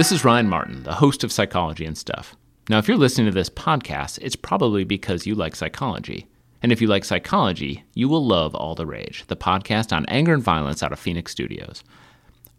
This is Ryan Martin, the host of Psychology and Stuff. Now, if you're listening to this podcast, it's probably because you like psychology. And if you like psychology, you will love All the Rage, the podcast on anger and violence out of Phoenix Studios.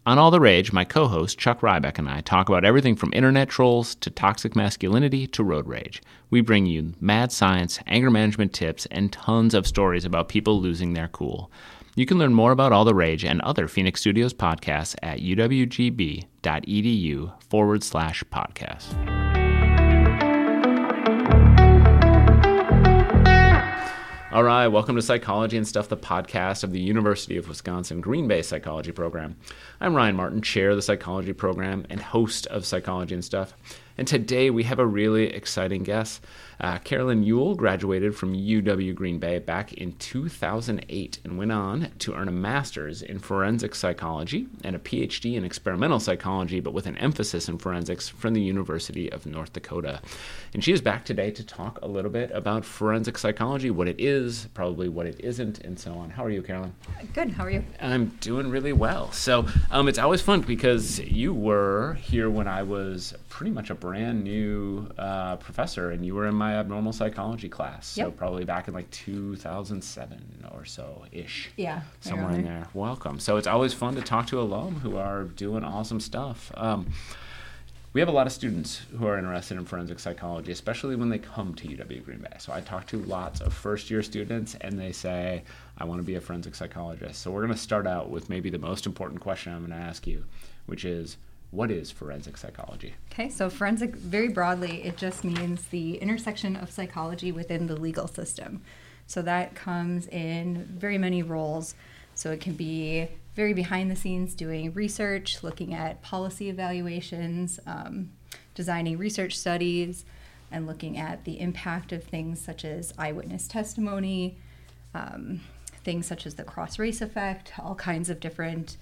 On All the Rage, my co-host Chuck Ryback and I talk about everything from internet trolls to toxic masculinity to road rage. We bring you mad science, anger management tips, and tons of stories about people losing their cool. You can learn more about All the Rage and other Phoenix Studios podcasts at uwgb.edu/podcast. All right, welcome to Psychology and Stuff, the podcast of the University of Wisconsin-Green Bay Psychology Program. I'm Ryan Martin, chair of the Psychology Program and host of Psychology and Stuff. And today we have a really exciting guest. Carolyn Yule graduated from UW-Green Bay back in 2008 and went on to earn a master's in forensic psychology and a PhD in experimental psychology, but with an emphasis in forensics from the University of North Dakota. And she is back today to talk a little bit about forensic psychology, what it is, probably what it isn't, and so on. How are you, Carolyn? Good. How are you? I'm doing really well. So it's always fun because you were here when I was pretty much a brand new professor, and you were in my abnormal psychology class, so yep. Probably back in like 2007 or so-ish. Yeah. Somewhere right in there. Welcome. So it's always fun to talk to alum who are doing awesome stuff. We have a lot of students who are interested in forensic psychology, especially when they come to UW-Green Bay. So I talk to lots of first-year students, and they say, I want to be a forensic psychologist. So we're going to start out with maybe the most important question I'm going to ask you, which is, what is forensic psychology? Okay, so forensic, very broadly, it just means the intersection of psychology within the legal system. So that comes in very many roles. So it can be very behind the scenes doing research, looking at policy evaluations, designing research studies, and looking at the impact of things such as eyewitness testimony, things such as the cross-race effect, all kinds of different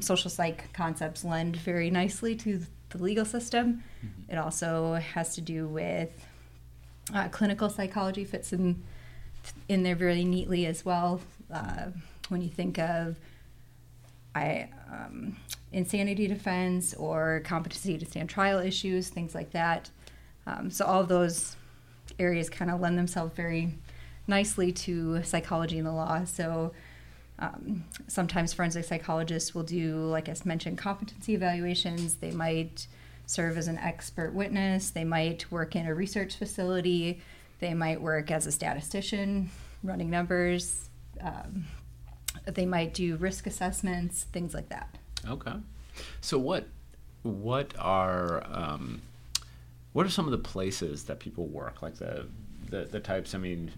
social psych concepts lend very nicely to the legal system. Mm-hmm. It also has to do with clinical psychology fits in there very neatly as well. When you think of insanity defense or competency to stand trial issues, things like that. So all of those areas kind of lend themselves very nicely to psychology and the law. So sometimes forensic psychologists will do, like I mentioned, competency evaluations. They might serve as an expert witness. They might work in a research facility. They might work as a statistician, running numbers. They might do risk assessments, things like that. Okay. So what are some of the places that people work, like the types, I mean,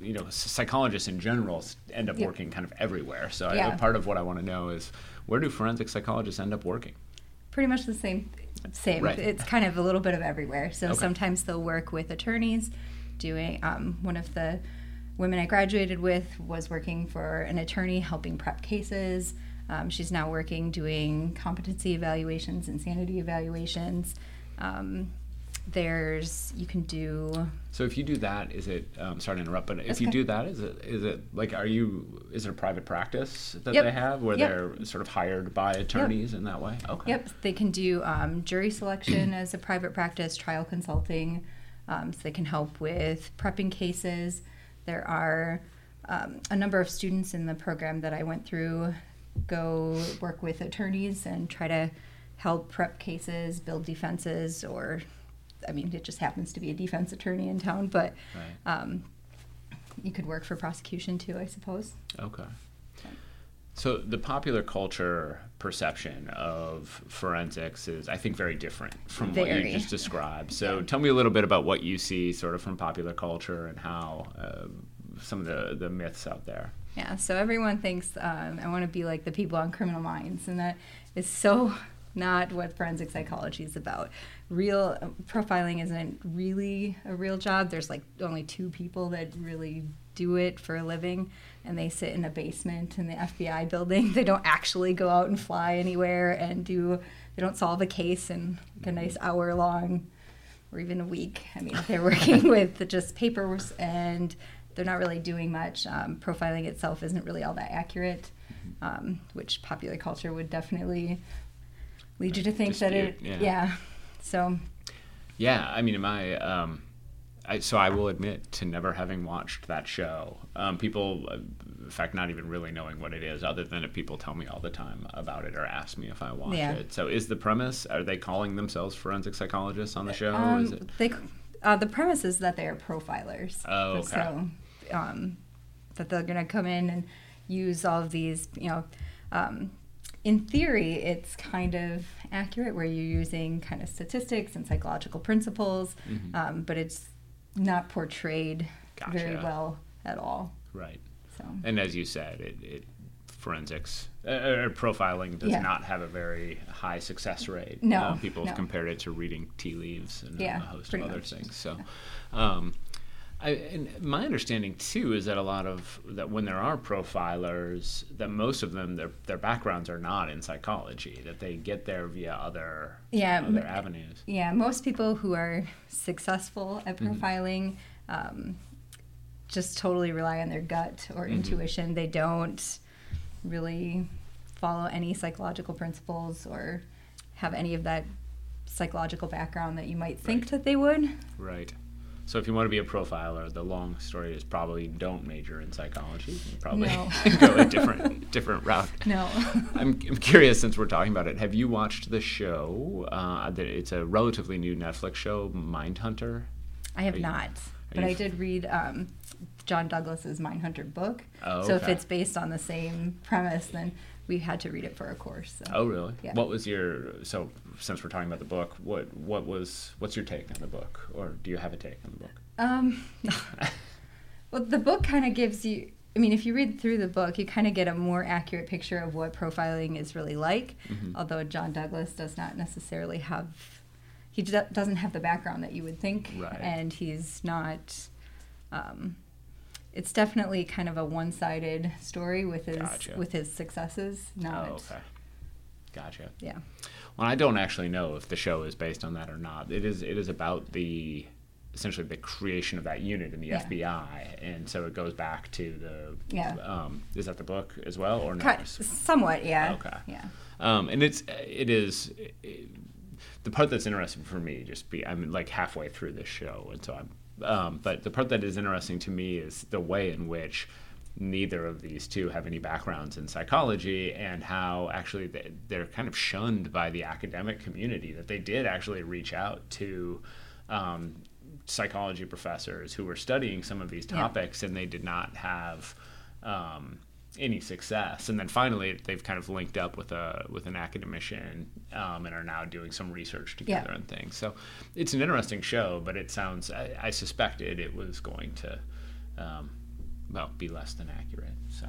you know, psychologists in general end up working kind of everywhere. So part of what I want to know is, where do forensic psychologists end up working? Pretty much the same. Right. It's kind of a little bit of everywhere. So sometimes they'll work with attorneys doing, one of the women I graduated with was working for an attorney helping prep cases. She's now working doing competency evaluations, insanity evaluations. You can do. So if you do that, is it, sorry to interrupt, but if you do that, is it like, is it a private practice that they have where they're sort of hired by attorneys in that way? Okay. Yep. They can do jury selection as a private practice, trial consulting, so they can help with prepping cases. There are a number of students in the program that I went through go work with attorneys and try to help prep cases, build defenses, or I mean, it just happens to be a defense attorney in town, but you could work for prosecution too, I suppose. Okay. So the popular culture perception of forensics is, I think, very different from what you just described. So tell me a little bit about what you see sort of from popular culture and how some of the myths out there. Yeah, so everyone thinks, I want to be like the people on Criminal Minds, and that is so not what forensic psychology is about. Real profiling isn't really a real job. There's like only two people that really do it for a living, and they sit in a basement in the FBI building. They don't actually go out and fly anywhere and they don't solve a case in like a nice hour long or even a week. I mean, they're working with just papers and they're not really doing much. Profiling itself isn't really all that accurate, which popular culture would definitely lead you to think dispute, that it, yeah. So. Yeah, I mean, my, so I will admit to never having watched that show. People, in fact, not even really knowing what it is, other than if people tell me all the time about it or ask me if I watch it. So is the premise, are they calling themselves forensic psychologists on the show? Is it? They, the premise is that they are profilers. Oh, okay. So that they're going to come in and use all of these, you know, in theory, it's kind of accurate where you're using kind of statistics and psychological principles, but it's not portrayed very well at all. Right. So. And as you said, it forensics profiling does not have a very high success rate. No. People have compared it to reading tea leaves and a host of other things. So, and my understanding too is that a lot of that when there are profilers, that most of them their backgrounds are not in psychology. That they get there via other avenues. Yeah, most people who are successful at profiling just totally rely on their gut or intuition. They don't really follow any psychological principles or have any of that psychological background that you might think that they would. Right. So if you want to be a profiler, the long story is probably don't major in psychology. You probably go a different route. No. I'm curious, since we're talking about it, have you watched the show? It's a relatively new Netflix show, Mindhunter. I have not, but I did read John Douglas's Mindhunter book. Oh, okay. So if it's based on the same premise, then we had to read it for a course. So. Oh, really? Yeah. What was so since we're talking about the book, what's your take on the book, or do you have a take on the book? Well, the book kind of gives you, I mean, if you read through the book, you kind of get a more accurate picture of what profiling is really like, although John Douglas does not necessarily doesn't have the background that you would think, and he's not, it's definitely kind of a one-sided story with his successes. Not. Oh, okay. Gotcha. Yeah. Well, I don't actually know if the show is based on that or not. It is about essentially the creation of that unit in the FBI, and so it goes back to the. Yeah. Is that the book as well or not? Somewhat, yeah. Okay. Yeah. And it is the part that's interesting for me. I'm like halfway through this show, and so I'm. But the part that is interesting to me is the way in which neither of these two have any backgrounds in psychology, and how actually they're kind of shunned by the academic community, that they did actually reach out to psychology professors who were studying some of these topics, and they did not have any success. And then finally, they've kind of linked up with an academician and are now doing some research together and things. So it's an interesting show, but it sounds, I suspected it was going to be less than accurate. So,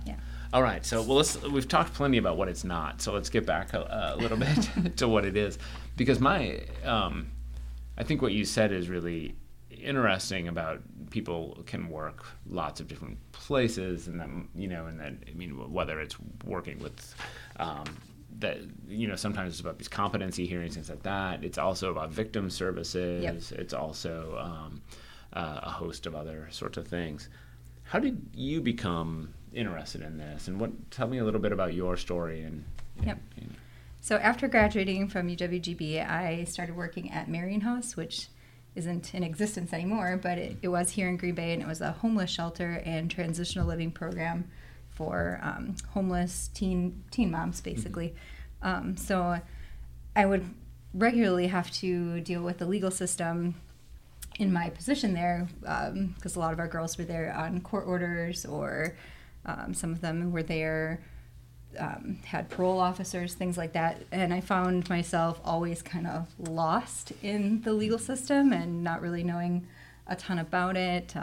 all right. So, well, we've talked plenty about what it's not. So let's get back a little bit to what it is, because my I think what you said is really interesting about people can work lots of different places, and then, you know, and then, I mean, whether it's working with that, you know, sometimes it's about these competency hearings, things like that. It's also about victim services. Yep. It's also a host of other sorts of things. How did you become interested in this, and tell me a little bit about your story and yep. And so after graduating from UW-GB, I started working at Marion House, which isn't in existence anymore, but it was here in Green Bay, and it was a homeless shelter and transitional living program for homeless teen moms, basically. So I would regularly have to deal with the legal system in my position there, because a lot of our girls were there on court orders, or some of them were there, had parole officers, things like that. And I found myself always kind of lost in the legal system and not really knowing a ton about it,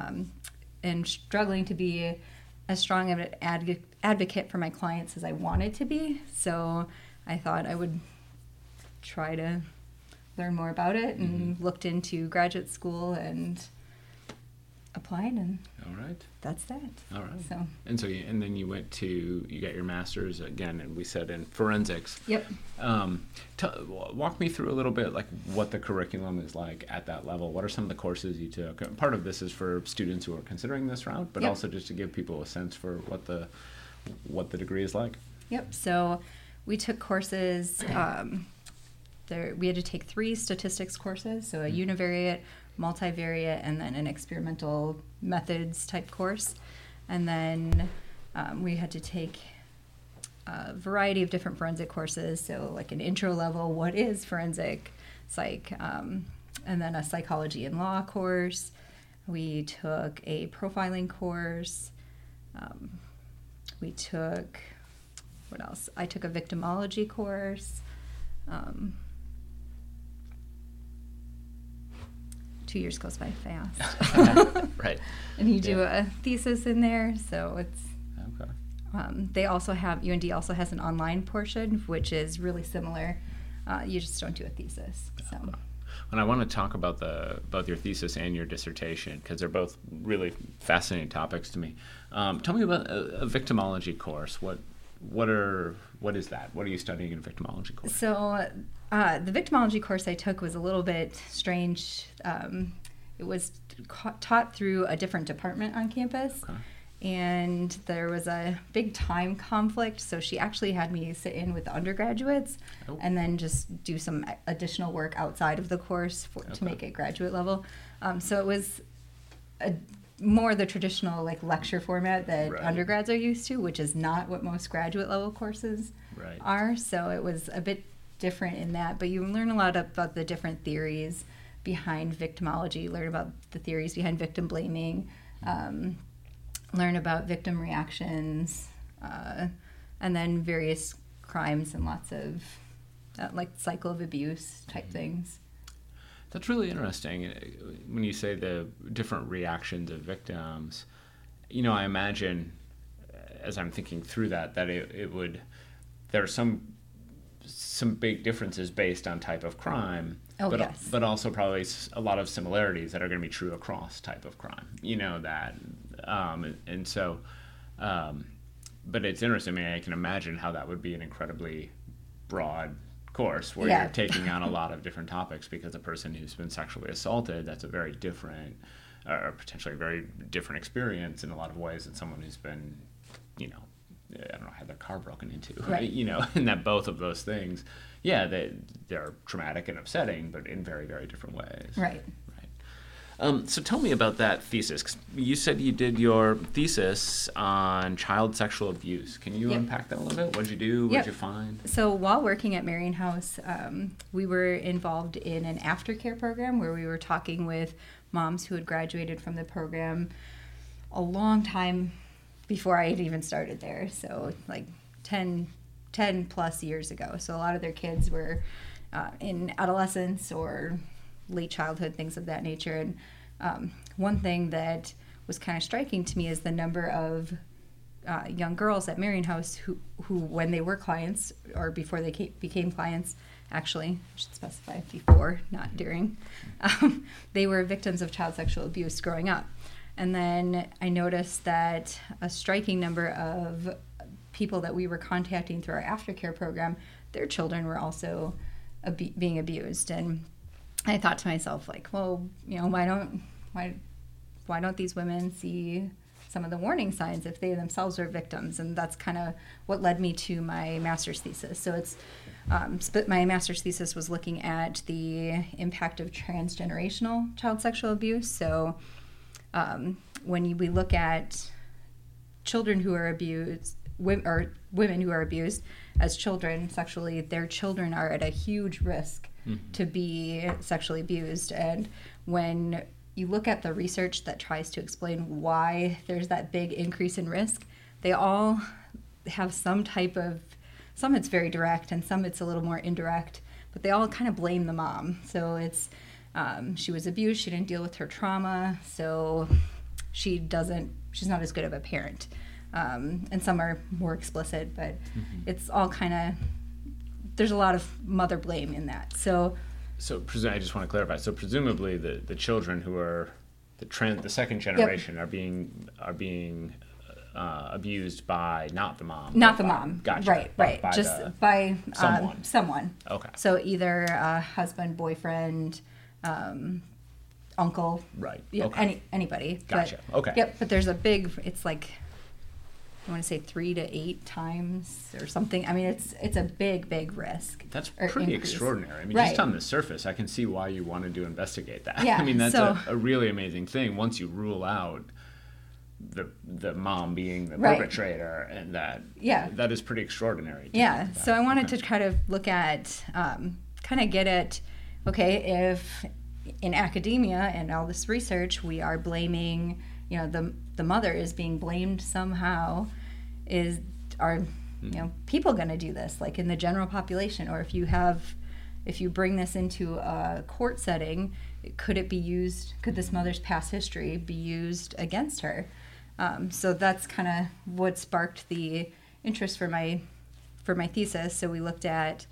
and struggling to be as strong of an advocate for my clients as I wanted to be. So I thought I would try to learn more about it, and looked into graduate school and applied, and all right, that's that. All right. So and then you went to, you got your master's again, and we said in forensics. Yep. Walk me through a little bit, like what the curriculum is like at that level. What are some of the courses you took? And part of this is for students who are considering this route, but also just to give people a sense for what the degree is like. Yep. So we took courses we had to take 3 statistics courses, so a univariate, multivariate, and then an experimental methods type course. And then we had to take a variety of different forensic courses, so like an intro level, what is forensic psych, and then a psychology and law course. We took a profiling course. We took, what else? I took a victimology course. 2 years goes by fast. Right. And you do a thesis in there, so it's... Okay. They also have, UND also has an online portion, which is really similar. You just don't do a thesis, so... And I want to talk about both your thesis and your dissertation, because they're both really fascinating topics to me. Tell me about a victimology course. What is that? What are you studying in a victimology course? So the victimology course I took was a little bit strange. It was taught through a different department on campus, okay. And there was a big time conflict, so she actually had me sit in with the undergraduates and then just do some additional work outside of the course to make it graduate level. So it was more the traditional like lecture format that undergrads are used to, which is not what most graduate level courses are. So it was a bit different in that, but you learn a lot about the different theories behind victimology, you learn about the theories behind victim blaming, learn about victim reactions, and then various crimes and lots of like cycle of abuse type things. That's really interesting. When you say the different reactions of victims, you know, I imagine as I'm thinking through that it would, there are some big differences based on type of crime, but also probably a lot of similarities that are going to be true across type of crime, you know, that and so but it's interesting. I mean, I can imagine how that would be an incredibly broad course where you're taking on a lot of different topics, because a person who's been sexually assaulted, that's a very different or potentially a very different experience in a lot of ways than someone who's been, you know, I don't know, had their car broken into, right? You know, and that both of those things, they're traumatic and upsetting, but in very, very different ways. Right. So tell me about that thesis. 'Cause you said you did your thesis on child sexual abuse. Can you unpack that a little bit? What did you do? What did you find? So while working at Marion House, we were involved in an aftercare program where we were talking with moms who had graduated from the program a long time before I had even started there, so like 10 plus years ago. So a lot of their kids were in adolescence or late childhood, things of that nature. And one thing that was kind of striking to me is the number of young girls at Marion House who when they were clients, or before they became clients, actually, I should specify before, not during, they were victims of child sexual abuse growing up. And then I noticed that a striking number of people that we were contacting through our aftercare program, their children were also being abused. And I thought to myself, like, well, you know, why don't these women see some of the warning signs if they themselves are victims? And that's kind of what led me to my master's thesis. So it's my master's thesis was looking at the impact of transgenerational child sexual abuse. So when we look at children who are abused, or women who are abused as children sexually, their children are at a huge risk to be sexually abused. And when you look at the research that tries to explain why there's that big increase in risk, they all have some type of, some it's very direct and some it's a little more indirect, but they all kind of blame the mom. So it's, she was abused, she didn't deal with her trauma, so she's not as good of a parent. And some are more explicit, but it's all kind of, there's a lot of mother blame in that. So I just want to clarify. So presumably the children who are the second generation are being abused by not the mom. Not the mom. Gotcha. Right. By someone. Okay. So either a husband, boyfriend, uncle, anybody. Gotcha. But there's a big, it's like I want to say 3 to 8 times or something. I mean, it's a big risk. That's pretty extraordinary. I mean, right. Just on the surface, I can see why you wanted to investigate that. Yeah, I mean, that's a really amazing thing once you rule out the mom being the right. perpetrator, and that that is pretty extraordinary. Yeah, so I wanted to kind of look at, kind of get at, okay, if in academia and all this research we are blaming, you know, the mother is being blamed somehow, are you know, people going to do this, like in the general population? Or if you bring this into a court setting, could it be used, could this mother's past history be used against her? So that's kind of what sparked the interest for my thesis. So we looked at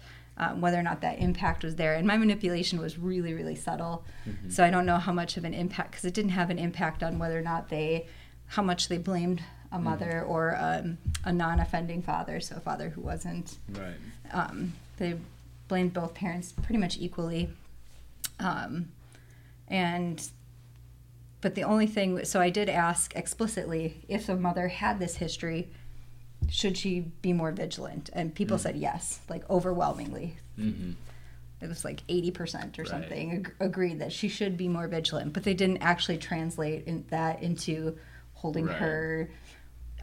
whether or not that impact was there. And my manipulation was really, really subtle. Mm-hmm. So I don't know how much of an impact, because it didn't have an impact on whether or not how much they blamed a mother or a non-offending father, so a father who wasn't. Right. They blamed both parents pretty much equally. But the only thing, so I did ask explicitly, if a mother had this history, should she be more vigilant? And people said yes, like overwhelmingly. Mm-hmm. It was like 80% or something agreed that she should be more vigilant, but they didn't actually translate that into holding her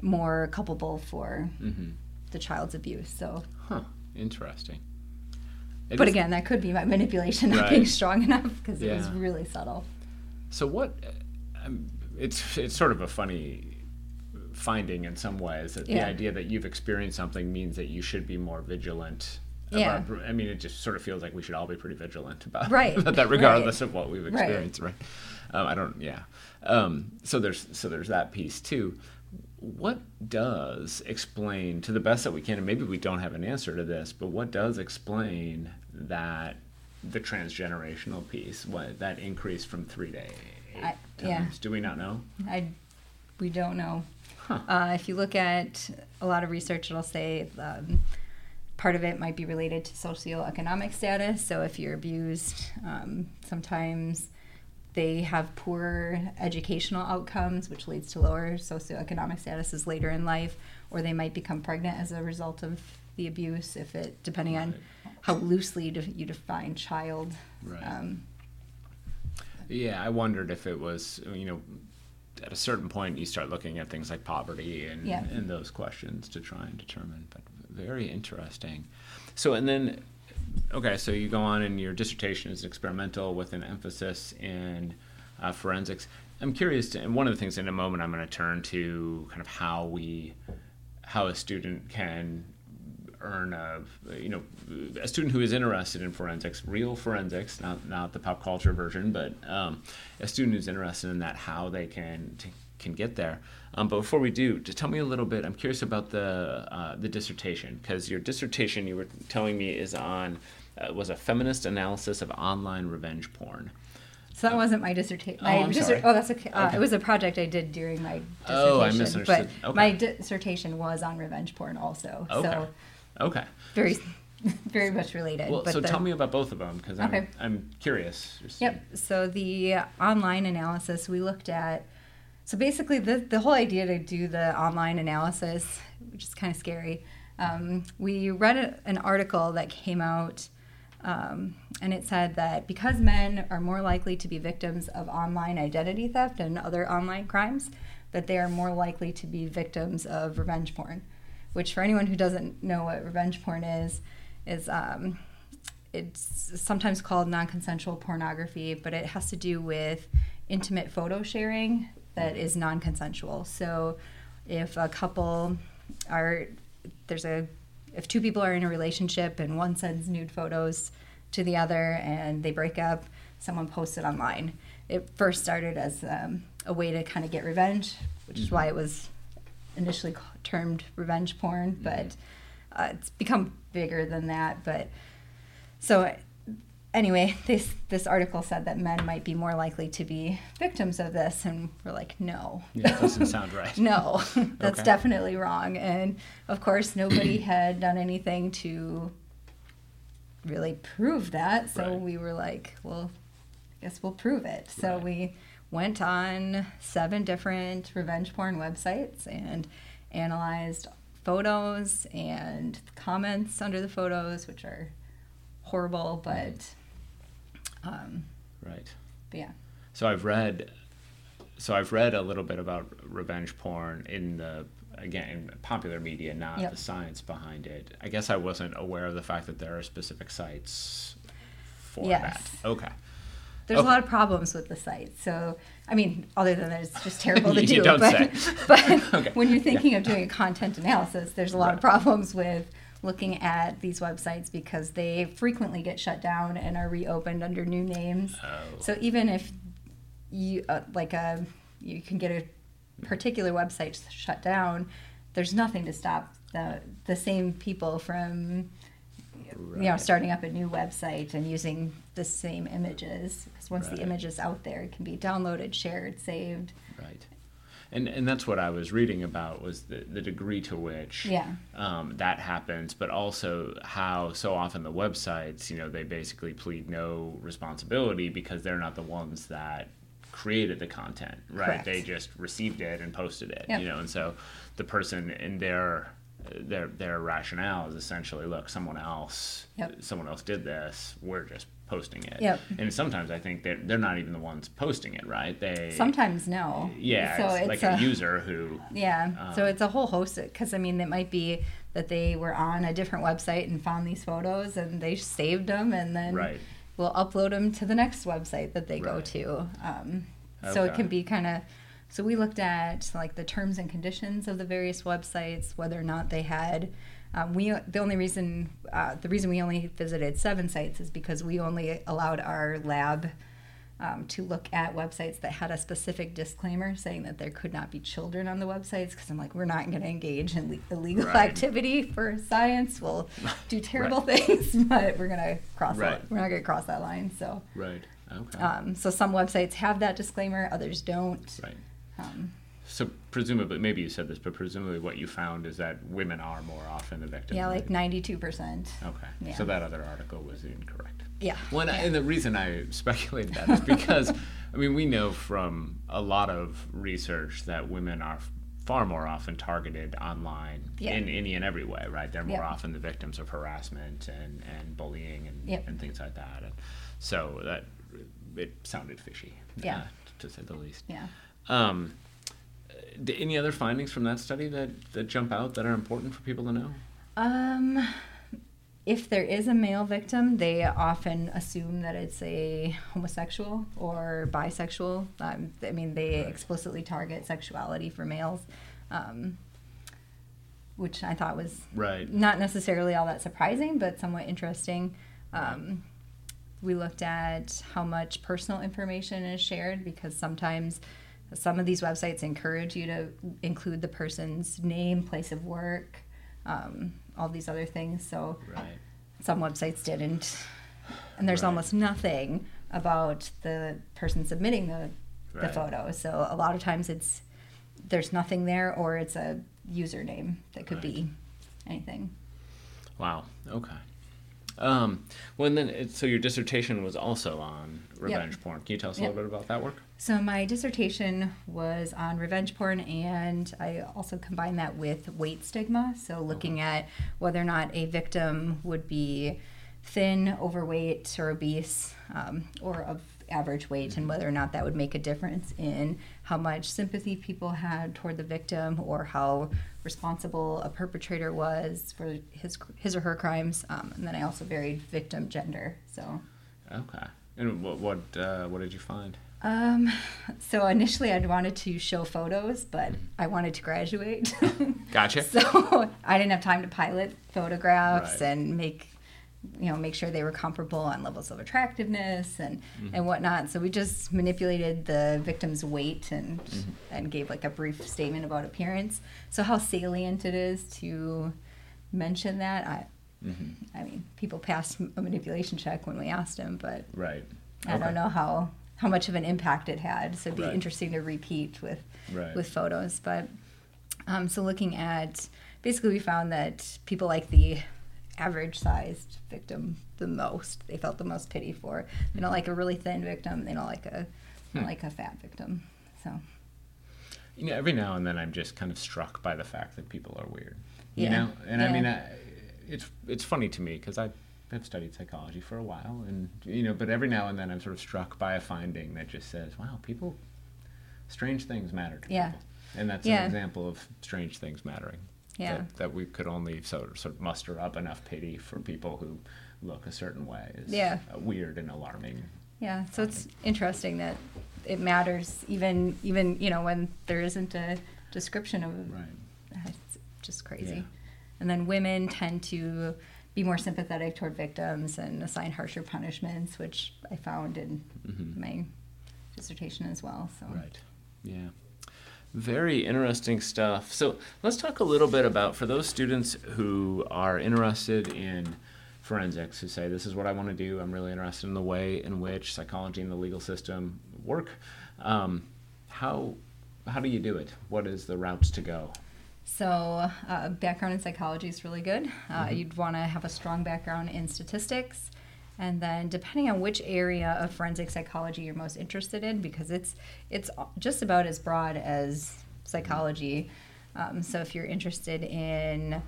more culpable for the child's abuse. So, interesting. But again, that could be my manipulation not being strong enough, because it was really subtle. So what, it's sort of a funny finding in some ways, that the idea that you've experienced something means that you should be more vigilant. About, I mean, it just sort of feels like we should all be pretty vigilant about that, regardless of what we've experienced, right? So there's that piece too. What does explain, to the best that we can, and maybe we don't have an answer to this, but what does explain that, the transgenerational piece, what that increase from 3 to 8 times? Do we not know? We don't know. If you look at a lot of research, it'll say part of it might be related to socioeconomic status. So if you're abused, sometimes they have poor educational outcomes, which leads to lower socioeconomic statuses later in life, or they might become pregnant as a result of the abuse, depending on how loosely you define child. Right. I wondered if it was, you know, at a certain point you start looking at things like poverty and those questions to try and determine, but very interesting. So, and then... Okay, so you go on, and your dissertation is experimental with an emphasis in forensics. I'm curious, and one of the things in a moment I'm going to turn to, kind of how a student can earn a student who is interested in forensics, real forensics, not the pop culture version, but a student who's interested in that, how they can get there. But before we do, just tell me a little bit, I'm curious about the dissertation, because your dissertation, you were telling me, is on, was a feminist analysis of online revenge porn. So that wasn't my dissertation. Oh, that's okay. It was a project I did during my dissertation. Oh, I misunderstood. But my dissertation was on revenge porn also. Okay. So very, very much related. Well, tell me about both of them, because I'm curious. Yep. So the online analysis we looked at, so basically, the whole idea to do the online analysis, which is kind of scary, we read an article that came out, and it said that because men are more likely to be victims of online identity theft and other online crimes, that they are more likely to be victims of revenge porn, which, for anyone who doesn't know what revenge porn is it's sometimes called non-consensual pornography, but it has to do with intimate photo sharing that is non-consensual. So if a couple if two people are in a relationship and one sends nude photos to the other and they break up, someone posts it online. It first started as a way to kind of get revenge, which is why it was initially termed revenge porn, but it's become bigger than that. But so anyway, this article said that men might be more likely to be victims of this, and we're like, no. Yeah, that doesn't sound right. No, that's definitely wrong. And, of course, nobody had done anything to really prove that, so we were like, well, I guess we'll prove it. So we went on 7 different revenge porn websites and analyzed photos and comments under the photos, which are horrible, but right. But yeah. So I've read a little bit about revenge porn in the, again, popular media, not the science behind it. I guess I wasn't aware of the fact that there are specific sites for that. Okay. There's a lot of problems with the site. So, I mean, other than that, it's just terrible to do. You don't say. But okay. When you're thinking of doing a content analysis, there's a lot of problems with looking at these websites because they frequently get shut down and are reopened under new names. Oh. So even if you you can get a particular website shut down, there's nothing to stop the same people from starting up a new website and using the same images, because once the image is out there, it can be downloaded, shared, saved. Right. And that's what I was reading about, was the degree to which that happens, but also how so often the websites, they basically plead no responsibility because they're not the ones that created the content, right? Correct. They just received it and posted it, and so the person in their rationale is essentially, look, someone else did this, we're just posting it. Yep. And sometimes I think that they're not even the ones posting it, right? They sometimes no. Yeah, so it's like a user who... Yeah, so it's a whole host, because, it might be that they were on a different website and found these photos and they saved them and then we'll upload them to the next website that they go to. So it can be kind of... So we looked at the terms and conditions of the various websites, whether or not they had... The reason we only visited 7 sites is because we only allowed our lab to look at websites that had a specific disclaimer saying that there could not be children on the websites, because I'm like, we're not going to engage in illegal activity for science. We'll do terrible things, but we're going to cross that. We're not going to cross that line. So okay. So some websites have that disclaimer, others don't. Right. So presumably, maybe you said this, but presumably what you found is that women are more often the victim. Yeah, like 92%. Okay. Yeah. So that other article was incorrect. Yeah. And the reason I speculated that is because, we know from a lot of research that women are far more often targeted online in any and every way, right? They're more often the victims of harassment and bullying and things like that. And so that it sounded fishy, to say the least. Yeah. Any other findings from that study that jump out that are important for people to know? If there is a male victim, they often assume that it's a homosexual or bisexual. They explicitly target sexuality for males, which I thought was not necessarily all that surprising, but somewhat interesting. We looked at how much personal information is shared, because sometimes... Some of these websites encourage you to include the person's name, place of work, all these other things. So some websites didn't. And there's almost nothing about the person submitting the photo. So a lot of times there's nothing there, or it's a username that could be anything. Wow. Okay. So your dissertation was also on revenge porn. Can you tell us a little bit about that work? So my dissertation was on revenge porn, and I also combined that with weight stigma. So looking at whether or not a victim would be thin, overweight, or obese, or of average weight, and whether or not that would make a difference in how much sympathy people had toward the victim, or how responsible a perpetrator was for his or her crimes. And then I also varied victim gender. So. Okay. And what did you find? So initially I wanted to show photos, but I wanted to graduate. Gotcha. So I didn't have time to pilot photographs and make sure they were comparable on levels of attractiveness and whatnot. So we just manipulated the victim's weight and gave a brief statement about appearance. So how salient it is to mention that, people passed a manipulation check when we asked them, but I don't know how much of an impact it had. So it'd be interesting to repeat with photos. But so looking at, basically we found that people like the average-sized victim the most. They felt the most pity for. They don't like a really thin victim. They don't like a fat victim. So. you know, every now and then I'm just kind of struck by the fact that people are weird, you know? And I mean, it's funny to me because I've studied psychology for a while, and, you know, but every now and then I'm sort of struck by a finding that just says, wow, people, strange things matter to people. And that's an example of strange things mattering. Yeah. That we could only sort of muster up enough pity for people who look a certain way is weird and alarming. Yeah, so it's interesting that it matters even you know, when there isn't a description of it. Right. It's just crazy. Yeah. And then women tend to be more sympathetic toward victims and assign harsher punishments, which I found in my dissertation as well. So. Right, yeah. Very interesting stuff. So let's talk a little bit about, for those students who are interested in forensics, who say, this is what I want to do, I'm really interested in the way in which psychology and the legal system work, how do you do it? What is the routes to go? So background in psychology is really good. You'd want to have a strong background in statistics. And then depending on which area of forensic psychology you're most interested in, because it's just about as broad as psychology. So if you're interested in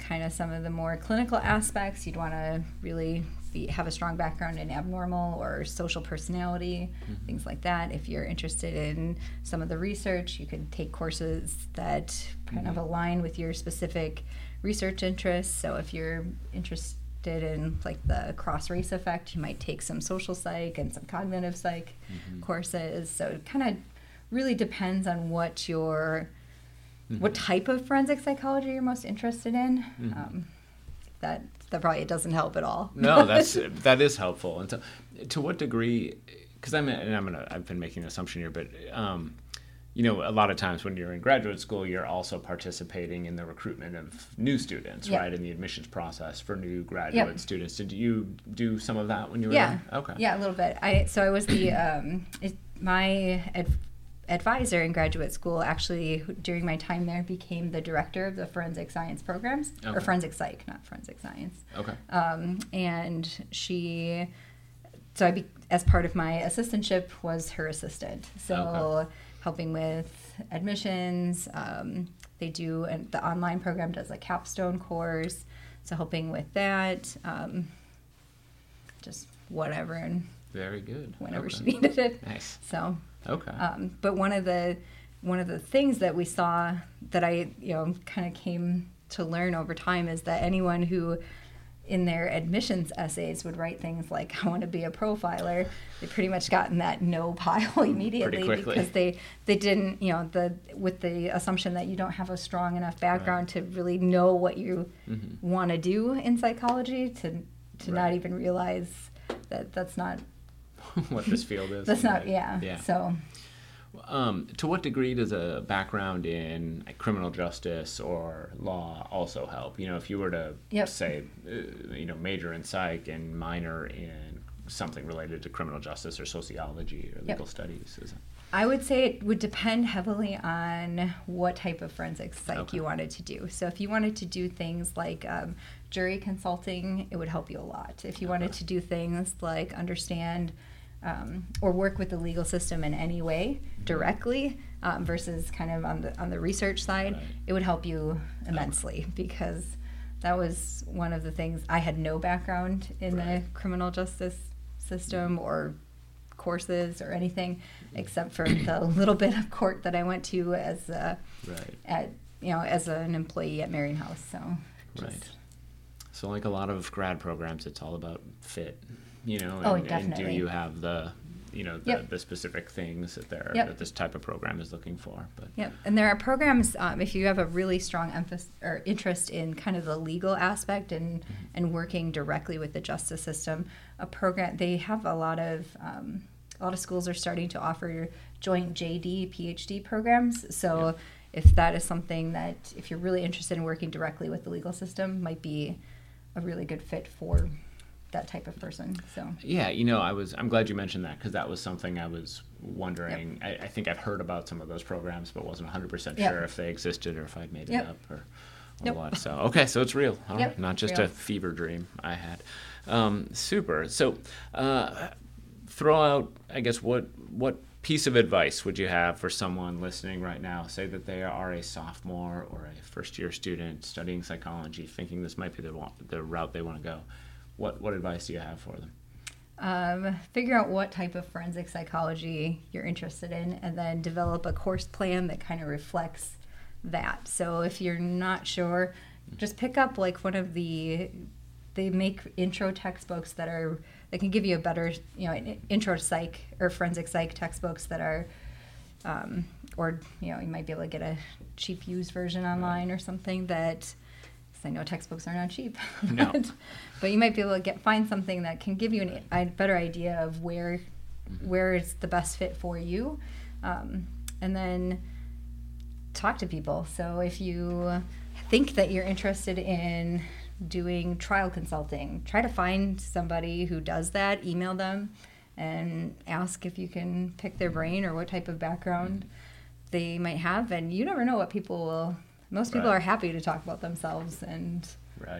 kind of some of the more clinical aspects, you'd want to really have a strong background in abnormal or social personality, things like that. If you're interested in some of the research, you could take courses that kind of align with your specific research interests. So if you're interested in like the cross-race effect, you might take some social psych and some cognitive psych courses. So it kind of really depends on what your what type of forensic psychology you're most interested in. That probably doesn't help at all. No, that is helpful. And so, to what degree? Because I've been making an assumption here, but you know, a lot of times when you're in graduate school, you're also participating in the recruitment of new students, right? In the admissions process for new graduate students. Did you do some of that when you were there? Okay. Yeah, a little bit. I was the my advisor in graduate school, actually, during my time there, became the director of the forensic science programs, or forensic psych, not forensic science. Okay. And she, so as part of my assistantship, was her assistant. So. Okay. Helping with admissions, they do, and the online program does a capstone course, so helping with that, just whatever and very good whenever she needed it. Nice. So but one of the things that we saw that I kind of came to learn over time is that anyone who in their admissions essays would write things like, I want to be a profiler, they pretty much got in that no pile immediately because they didn't, with the assumption that you don't have a strong enough background to really know what you want to do in psychology, to not even realize that that's not what this field is. That's not, so. To what degree does a background in criminal justice or law also help? You know, if you were to say, major in psych and minor in something related to criminal justice or sociology or legal studies, is it? I would say it would depend heavily on what type of forensic psych you wanted to do. So if you wanted to do things like jury consulting, it would help you a lot. If you wanted to do things like understand or work with the legal system in any way directly, versus kind of on the research side, it would help you immensely because that was one of the things. I had no background in the criminal justice system or courses or anything except for the little bit of court that I went to as a as an employee at Marion House. So so like a lot of grad programs, it's all about fit. And do you have the, the specific things that that this type of program is looking for? But and there are programs if you have a really strong emphasis or interest in kind of the legal aspect and working directly with the justice system. They have a lot of schools are starting to offer joint JD, PhD programs. So if that is something that if you're really interested in working directly with the legal system, might be a really good fit for that type of person. So I'm glad you mentioned that because that was something I was wondering. I think I've heard about some of those programs but wasn't 100% sure if they existed or if I'd made it up or what. So so it's real, huh? Not just a fever dream I had. Super. So throw out, I guess, what piece of advice would you have for someone listening right now? Say that they are a sophomore or a first-year student studying psychology, thinking this might be the route they want to go. What advice do you have for them? Figure out what type of forensic psychology you're interested in, and then develop a course plan that kind of reflects that. So if you're not sure, just pick up like one of the, they make intro textbooks that can give you a better, intro to psych or forensic psych textbooks that are, you might be able to get a cheap used version online or something that, I know textbooks are not cheap, no. but you might be able to find something that can give you a better idea of where is the best fit for you, and then talk to people. So if you think that you're interested in doing trial consulting, try to find somebody who does that, email them, and ask if you can pick their brain or what type of background they might have, and you never know what people will... Most people are happy to talk about themselves and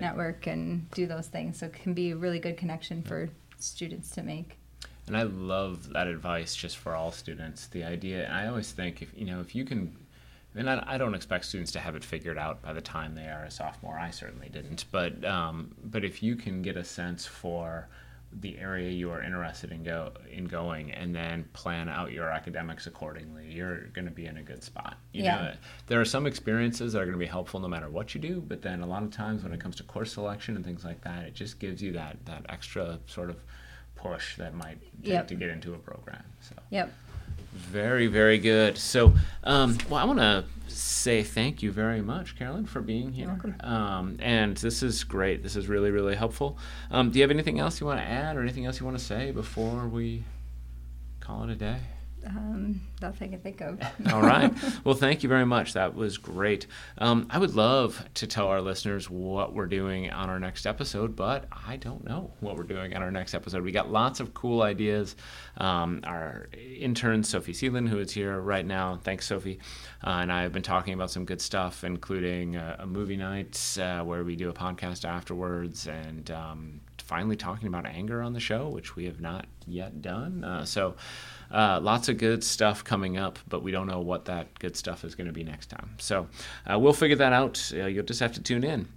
network and do those things. So it can be a really good connection for students to make. And I love that advice just for all students. The idea, and I always think, if you can, and I don't expect students to have it figured out by the time they are a sophomore. I certainly didn't. But if you can get a sense for the area you are interested in going and then plan out your academics accordingly, you're going to be in a good spot. You know, there are some experiences that are going to be helpful no matter what you do, but then a lot of times when it comes to course selection and things like that, it just gives you that extra sort of push that might take to get into a program. So. Yep. Very, very good. So, I want to say thank you very much, Carolyn, for being here. You're welcome. And this is great. This is really, really helpful. Do you have anything else you want to add or anything else you want to say before we call it a day? That's what I can think of. All right. Well, thank you very much. That was great. I would love to tell our listeners what we're doing on our next episode, but I don't know what we're doing on our next episode. We got lots of cool ideas. Our intern, Sophie Seeland, who is here right now, thanks, Sophie, and I have been talking about some good stuff, including a movie night where we do a podcast afterwards, and finally talking about anger on the show, which we have not yet done. So lots of good stuff coming up, but we don't know what that good stuff is going to be next time. So we'll figure that out. You'll just have to tune in.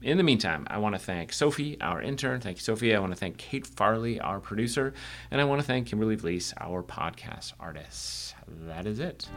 In the meantime, I want to thank Sophie, our intern. Thank you, Sophie. I want to thank Kate Farley, our producer. And I want to thank Kimberly Vlis, our podcast artist. That is it.